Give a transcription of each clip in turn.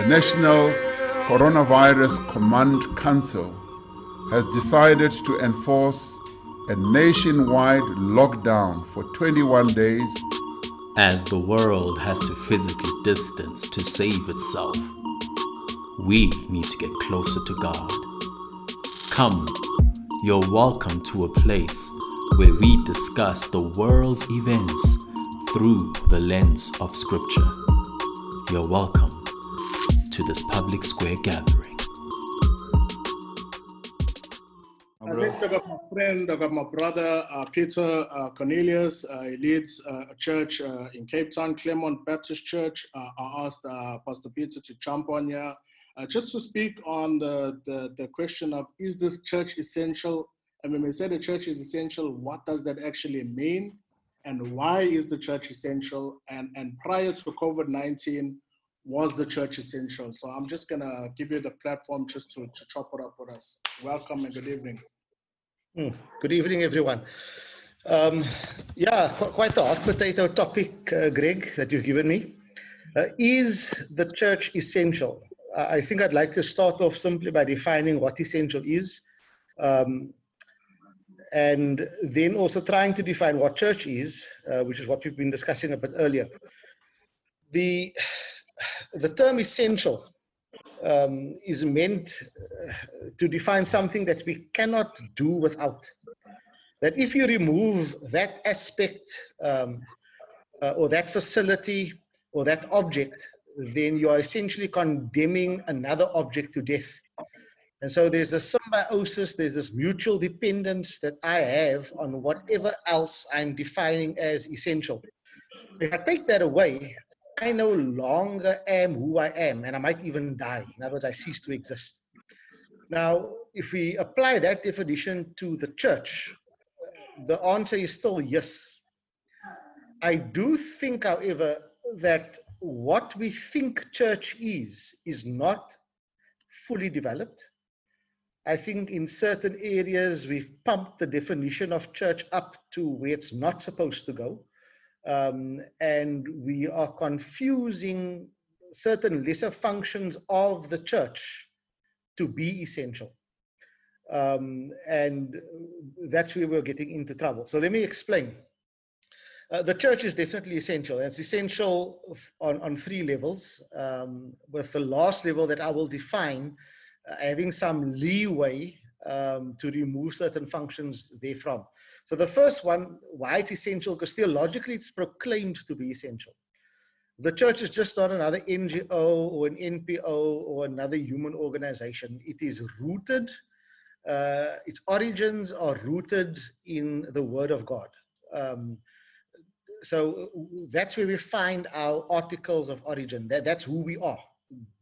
The National Coronavirus Command Council has decided to enforce a nationwide lockdown for 21 days as the world has to physically distance to save itself. We need to get closer to God. Come, you're welcome to a place where we discuss the world's events through the lens of Scripture. You're welcome to this public square gathering. I met about my friend, about my brother, Peter Cornelius. He leads a church in Cape Town, Claremont Baptist Church. I asked Pastor Peter to jump on here just to speak on the question of, is this church essential? And when we say the church is essential, what does that actually mean? And why is the church essential? And prior to COVID-19, was the church essential? So I'm just going to give you the platform just to chop it up with us. Welcome and good evening. Good evening, everyone. Quite the hot potato topic, Greg, that you've given me. Is the church essential? I think I'd like to start off simply by defining what essential is, and then also trying to define what church is, which is what we've been discussing a bit earlier. The term essential is meant to define something that we cannot do without. That if you remove that aspect or that facility or that object, then you are essentially condemning another object to death. And so there's this symbiosis, there's this mutual dependence that I have on whatever else I'm defining as essential. If I take that away, I no longer am who I am, and I might even die. In other words, I cease to exist. Now, if we apply that definition to the church, the answer is still yes. I do think, however, that what we think church is not fully developed. I think in certain areas, we've pumped the definition of church up to where it's not supposed to go. And we are confusing certain lesser functions of the church to be essential. And that's where we're getting into trouble. So let me explain. The church is definitely essential. It's essential on three levels, with the last level that I will define having some leeway to remove certain functions therefrom. So the first one, why it's essential, because theologically it's proclaimed to be essential. The church is just not another NGO or an NPO or another human organization. It is rooted, its origins are rooted in the Word of God. So that's where we find our articles of origin. That's who we are.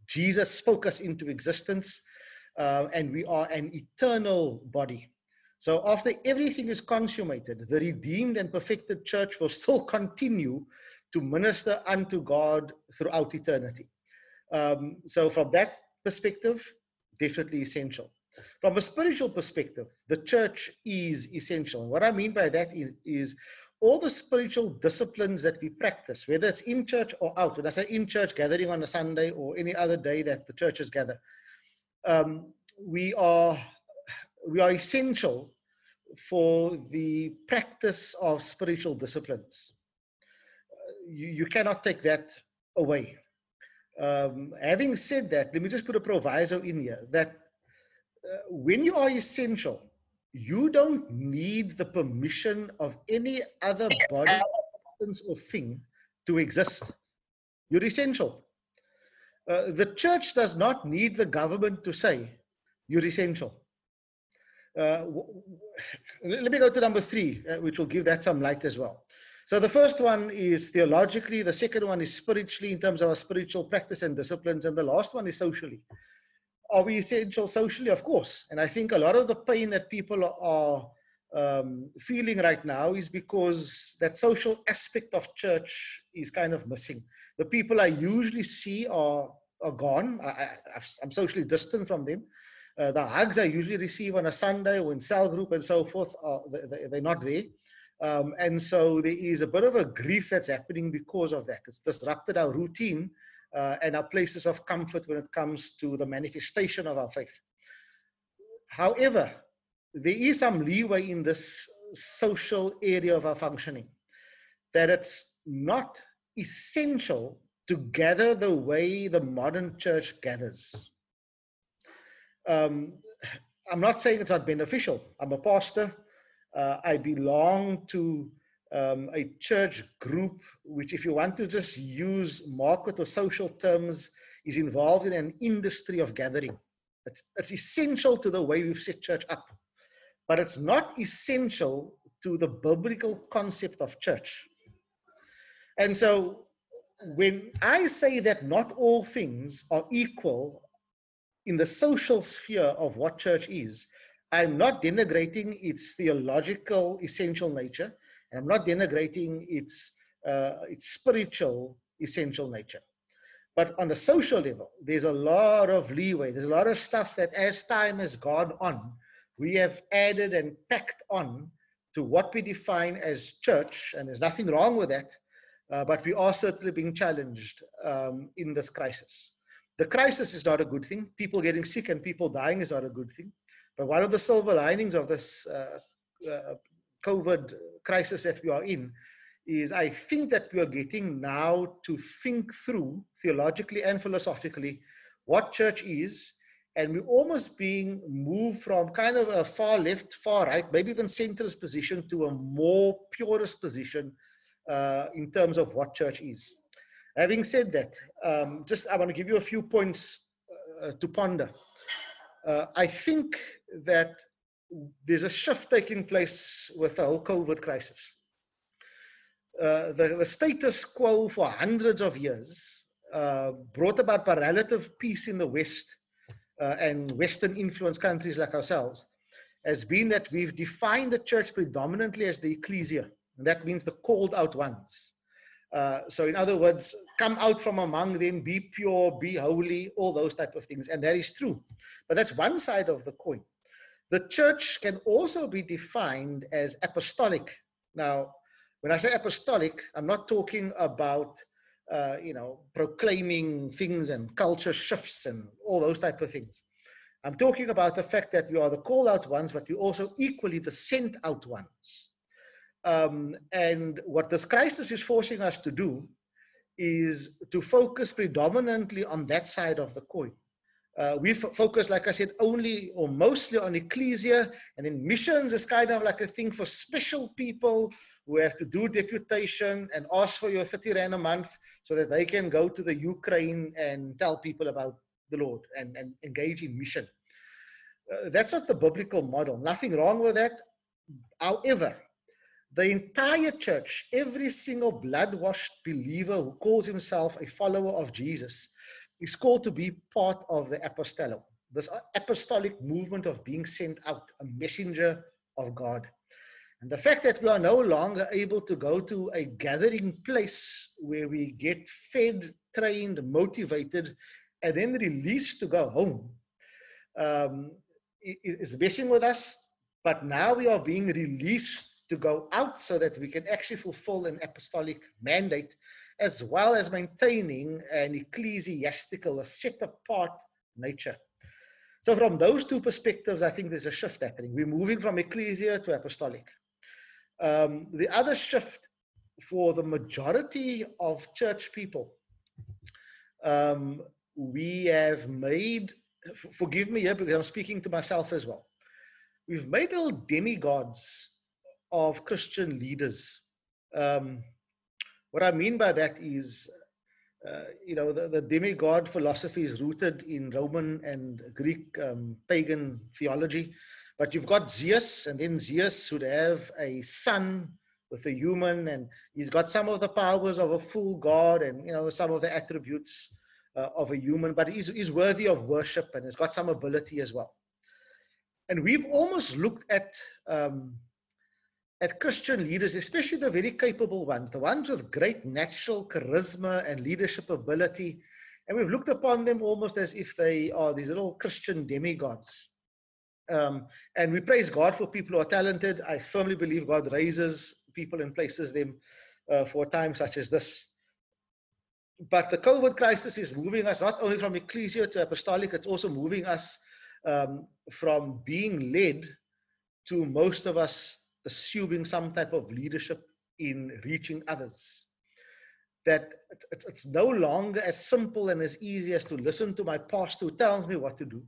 Jesus spoke us into existence, and we are an eternal body. So after everything is consummated, the redeemed and perfected church will still continue to minister unto God throughout eternity. So from that perspective, definitely essential. From a spiritual perspective, the church is essential. What I mean by that is all the spiritual disciplines that we practice, whether it's in church or out. When I say in church, gathering on a Sunday or any other day that the churches gather, we are essential for the practice of spiritual disciplines. You cannot take that away. Having said that, let me just put a proviso in here that when you are essential, you don't need the permission of any other body or thing to exist. You're essential. The church does not need the government to say, you're essential. Let me go to number three, which will give that some light as well. So the first one is theologically, the second one is spiritually in terms of our spiritual practice and disciplines, and the last one is socially. Are we essential socially? Of course. And I think a lot of the pain that people are feeling right now is because that social aspect of church is kind of missing. The people I usually see are gone. I'm socially distant from them. The hugs I usually receive on a Sunday or in cell group and so forth, they're not there. And so there is a bit of a grief that's happening because of that. It's disrupted our routine and our places of comfort when it comes to the manifestation of our faith. However, there is some leeway in this social area of our functioning, that it's not essential to gather the way the modern church gathers. I'm not saying it's not beneficial. I'm a pastor. I belong to a church group, which, if you want to just use market or social terms, is involved in an industry of gathering. It's essential to the way we've set church up, but it's not essential to the biblical concept of church. And so when I say that not all things are equal in the social sphere of what church is, I'm not denigrating its theological essential nature, and I'm not denigrating its spiritual essential nature. But on a social level, there's a lot of leeway. There's a lot of stuff that as time has gone on, we have added and packed on to what we define as church, and there's nothing wrong with that, but we are certainly being challenged in this crisis. The crisis is not a good thing. People getting sick and people dying is not a good thing. But one of the silver linings of this COVID crisis that we are in is, I think that we are getting now to think through theologically and philosophically what church is, and we're almost being moved from kind of a far left, far right, maybe even centrist position to a more purist position in terms of what church is. Having said that, I want to give you a few points to ponder. I think that there's a shift taking place with the whole COVID crisis. The status quo for hundreds of years brought about by relative peace in the West and Western influenced countries like ourselves, has been that we've defined the church predominantly as the ecclesia. And that means the called out ones. So in other words, come out from among them, be pure, be holy, all those type of things. And that is true. But that's one side of the coin. The church can also be defined as apostolic. Now, when I say apostolic, I'm not talking about, proclaiming things and culture shifts and all those type of things. I'm talking about the fact that we are the called out ones, but we also equally the sent out ones. And what this crisis is forcing us to do is to focus predominantly on that side of the coin. We focus, like I said, only or mostly on ecclesia, and then missions is kind of like a thing for special people who have to do deputation and ask for your 30 rand a month so that they can go to the Ukraine and tell people about the Lord and engage in mission. That's not the biblical model. Nothing wrong with that. However, the entire church, every single blood-washed believer who calls himself a follower of Jesus, is called to be part of the apostello, this apostolic movement of being sent out, a messenger of God. And the fact that we are no longer able to go to a gathering place where we get fed, trained, motivated, and then released to go home is messing with us. But now we are being released to go out so that we can actually fulfill an apostolic mandate, as well as maintaining an ecclesiastical, a set-apart nature. So from those two perspectives, I think there's a shift happening. We're moving from ecclesia to apostolic. The other shift for the majority of church people, we have made, forgive me here because I'm speaking to myself as well, we've made little demigods of Christian leaders. What I mean by that is, the demigod philosophy is rooted in Roman and Greek pagan theology. But you've got Zeus, and then Zeus would have a son with a human, and he's got some of the powers of a full god and, some of the attributes of a human, but he's worthy of worship and he's got some ability as well. And we've almost looked at Christian leaders, especially the very capable ones, the ones with great natural charisma and leadership ability, and we've looked upon them almost as if they are these little Christian demigods. And we praise God for people who are talented. I firmly believe God raises people and places them for a time such as this. But the COVID crisis is moving us not only from ecclesia to apostolic, it's also moving us from being led to most of us assuming some type of leadership in reaching others. That it's no longer as simple and as easy as to listen to my pastor who tells me what to do.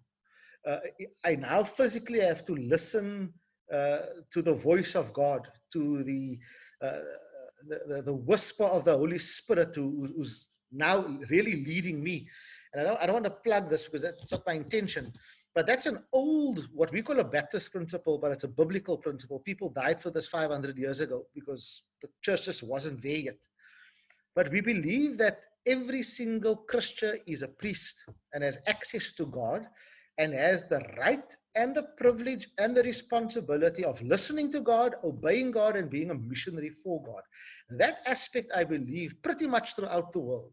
I now physically have to listen to the voice of God, to the whisper of the Holy Spirit who's now really leading me. And I don't want to plug this because that's not my intention, but that's an old, what we call a Baptist principle, but it's a biblical principle. People died for this 500 years ago because the church just wasn't there yet. But we believe that every single Christian is a priest and has access to God and has the right and the privilege and the responsibility of listening to God, obeying God, and being a missionary for God. That aspect, I believe, pretty much throughout the world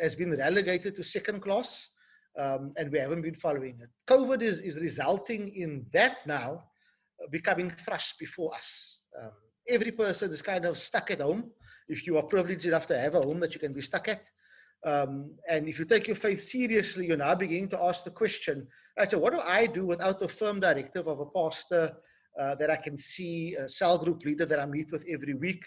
has been relegated to second class, and we haven't been following it. COVID is resulting in that now becoming thrust before us. Every person is kind of stuck at home, if you are privileged enough to have a home that you can be stuck at. And if you take your faith seriously, you're now beginning to ask the question, right, so what do I do without the firm directive of a pastor that I can see, a cell group leader that I meet with every week?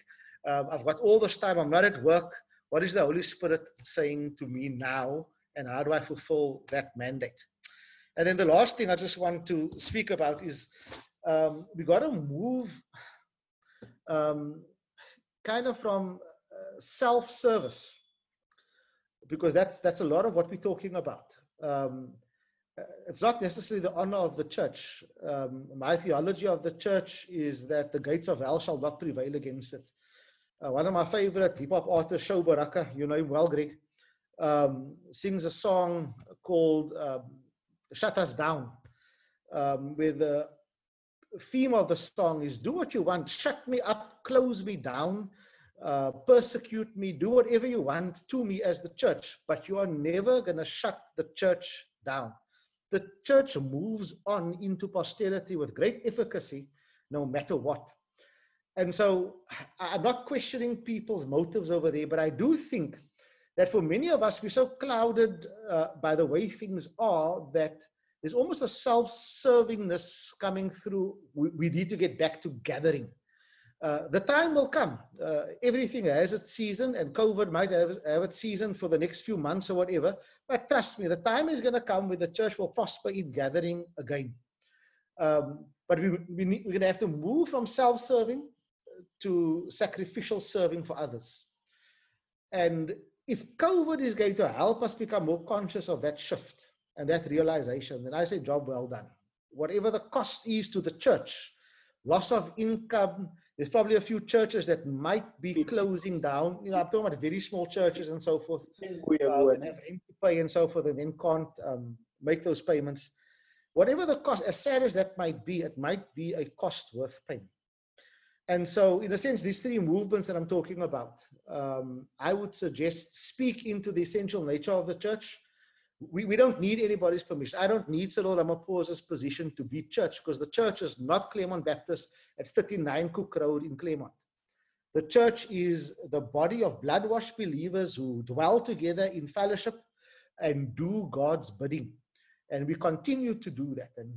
I've got all this time, I'm not at work. What is the Holy Spirit saying to me now? And how do I fulfill that mandate? And then the last thing I just want to speak about is we got to move kind of from self-service, because that's a lot of what we're talking about. It's not necessarily the honor of the church. My theology of the church is that the gates of hell shall not prevail against it. One of my favorite hip-hop artists, Sho Baraka, you know him well, Greg, sings a song called Shut Us Down, where the theme of the song is, do what you want, shut me up, close me down, persecute me, do whatever you want to me as the church, but you are never going to shut the church down. The church moves on into posterity with great efficacy, no matter what. And so I'm not questioning people's motives over there, but I do think that for many of us, we're so clouded by the way things are that there's almost a self-servingness coming through. We need to get back to gathering. The time will come. Everything has its season, and COVID might have its season for the next few months or whatever. But trust me, the time is going to come when the church will prosper in gathering again. But we're going to have to move from self-serving to sacrificial serving for others. And if COVID is going to help us become more conscious of that shift and that realization, then I say job well done. Whatever the cost is to the church, loss of income, there's probably a few churches that might be closing down. You know, I'm talking about very small churches and so forth. And have rent to pay and so forth, and then can't make those payments. Whatever the cost, as sad as that might be, it might be a cost worth paying. And so, in a sense, these three movements that I'm talking about, I would suggest speak into the essential nature of the church. We don't need anybody's permission. I don't need Cyril Ramaphosa's position to be church, because the church is not Claremont Baptist at 39 Cook Road in Claremont. The church is the body of blood-washed believers who dwell together in fellowship and do God's bidding. And we continue to do that. And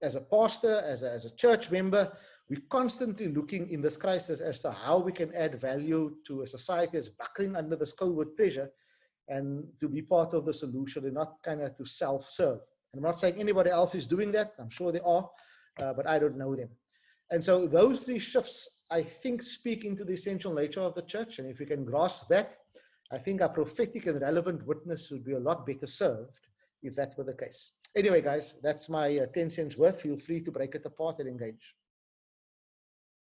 as a pastor, as a church member, we're constantly looking in this crisis as to how we can add value to a society that's buckling under this COVID pressure, and to be part of the solution and not kind of to self-serve. And I'm not saying anybody else is doing that. I'm sure they are, but I don't know them. And so those three shifts, I think, speak into the essential nature of the church. And if we can grasp that, I think our prophetic and relevant witness would be a lot better served if that were the case. Anyway, guys, that's my 10 cents worth. Feel free to break it apart and engage.